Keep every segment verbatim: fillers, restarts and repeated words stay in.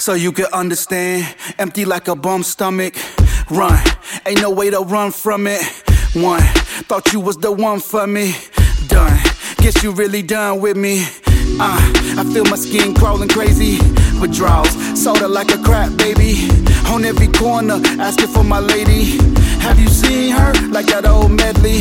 so you can understand. Empty like a bum stomach. Run, ain't no way to run from it. One, thought you was the one for me. Done, guess you really done with me. Uh, I feel my skin crawling crazy. Withdrawals, soda like a crap baby. On every corner, asking for my lady. Have you seen her? Like that old medley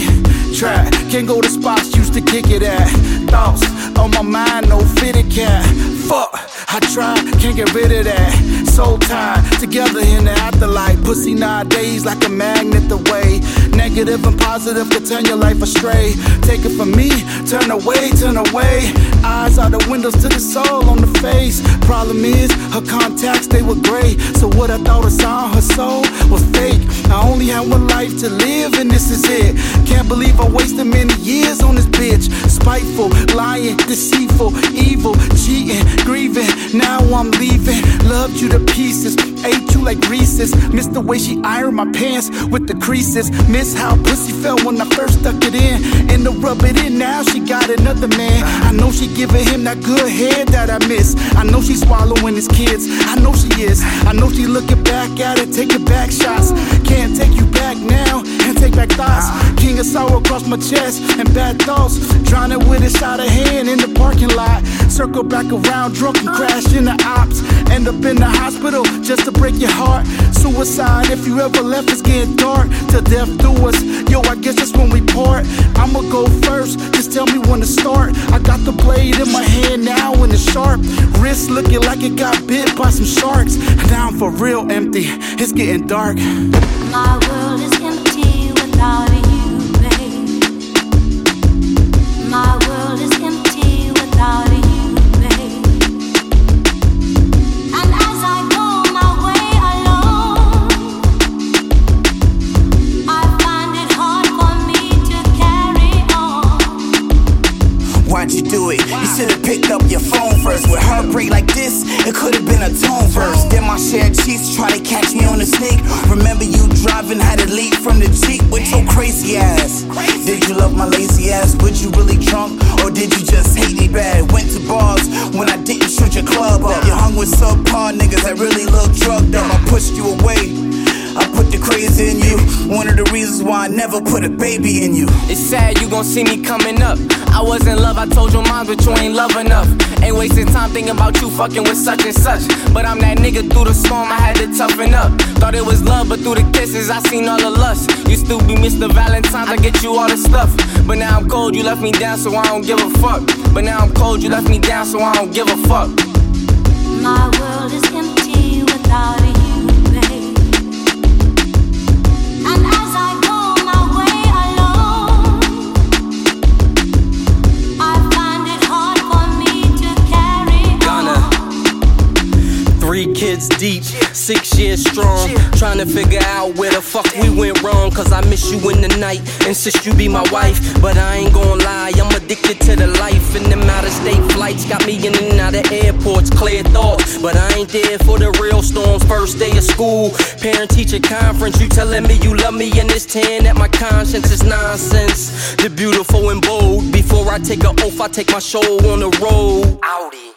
track. Can't go to spots, used to kick it at. Thoughts on my mind, no fitted cat. Fuck, I tried, can't get rid of that. Soul tied, together in the afterlife. Pussy nowadays like a magnet away. Negative and positive could turn your life astray. Take it from me, turn away, turn away. Eyes are the windows to the soul on the face. Problem is, her contacts, they were gray. So what I thought was on her soul was fake. I only had one life to live and this is it. Can't believe I wasted many years on this bitch. Spiteful, lying, deceitful, evil, cheating, grieving. Now I'm leaving. Loved you to pieces, ate you like Reese's. Missed the way she ironed my pants with the creases. Miss how pussy felt when I first stuck it in. And to rub it in, now she got another man. I know she giving him that good head that I miss. I know she swallowing his kids, I know she is. I know she looking back at it, taking back shots. Can't take you back now, and take back thoughts. King of sorrow across my chest, and bad thoughts. Drowning with a shot of hand in the parking lot. Circle back around, drunk and crash in the ops. End up in the hospital just to break your heart. Suicide, if you ever left, it's getting dark. Till death do us, yo, I guess that's when we part. I'ma go first, just tell me when to start. I got the blade in my hand now and it's sharp. Wrist looking like it got bit by some sharks. Now I'm for real empty, it's getting dark. My world is empty without you, babe. My world is empty without you. You do it. You should've picked up your phone first. With heartbreak like this, it could've been a tone verse. Then my shared cheeks try to catch me on the sneak. Remember you driving, had to leap from the Jeep with your crazy ass. Did you love my lazy ass? Would you really drunk? Or did you just hate me bad? Went to bars when I didn't shoot your club up. You hung with subpar niggas that really look drugged up. I pushed you away. I put the crazy in you. One of the reasons why I never put a baby in you. It's sad you gon' see me coming up. I was in love, I told your mom, but you ain't love enough. Ain't wasting time thinking about you fucking with such and such. But I'm that nigga through the storm, I had to toughen up. Thought it was love, but through the kisses I seen all the lust. Used to be Mister Valentine's, I get you all the stuff. But now I'm cold, you left me down, so I don't give a fuck. But now I'm cold, you left me down, so I don't give a fuck. My world is empty without you. Three kids deep, six years strong. Trying to figure out where the fuck we went wrong. Cause I miss you in the night, insist you be my wife. But I ain't gon' lie, I'm addicted to the life. And them out of state flights got me in and out of airports. Clear thoughts, but I ain't there for the real storms. First day of school, parent teacher conference. You telling me you love me and it's ten that my conscience is nonsense. The beautiful and bold. Before I take a oath, I take my soul on the road. Audi.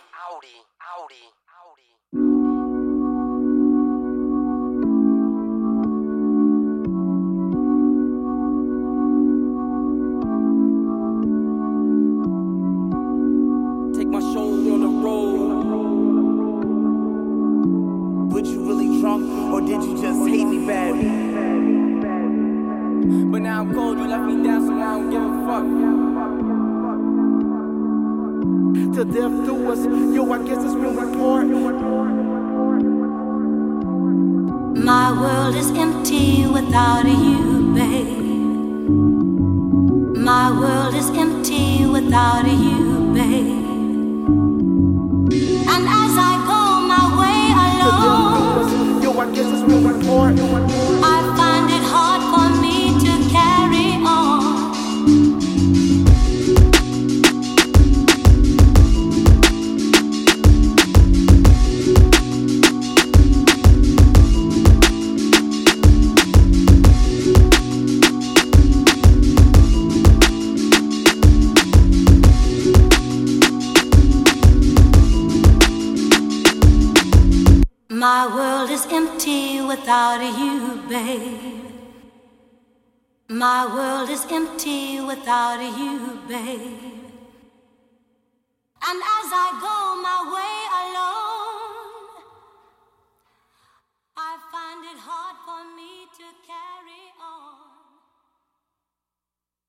My world is empty without you, babe. My world is empty without you, babe. And as I go my way alone, I find it hard for me to carry on.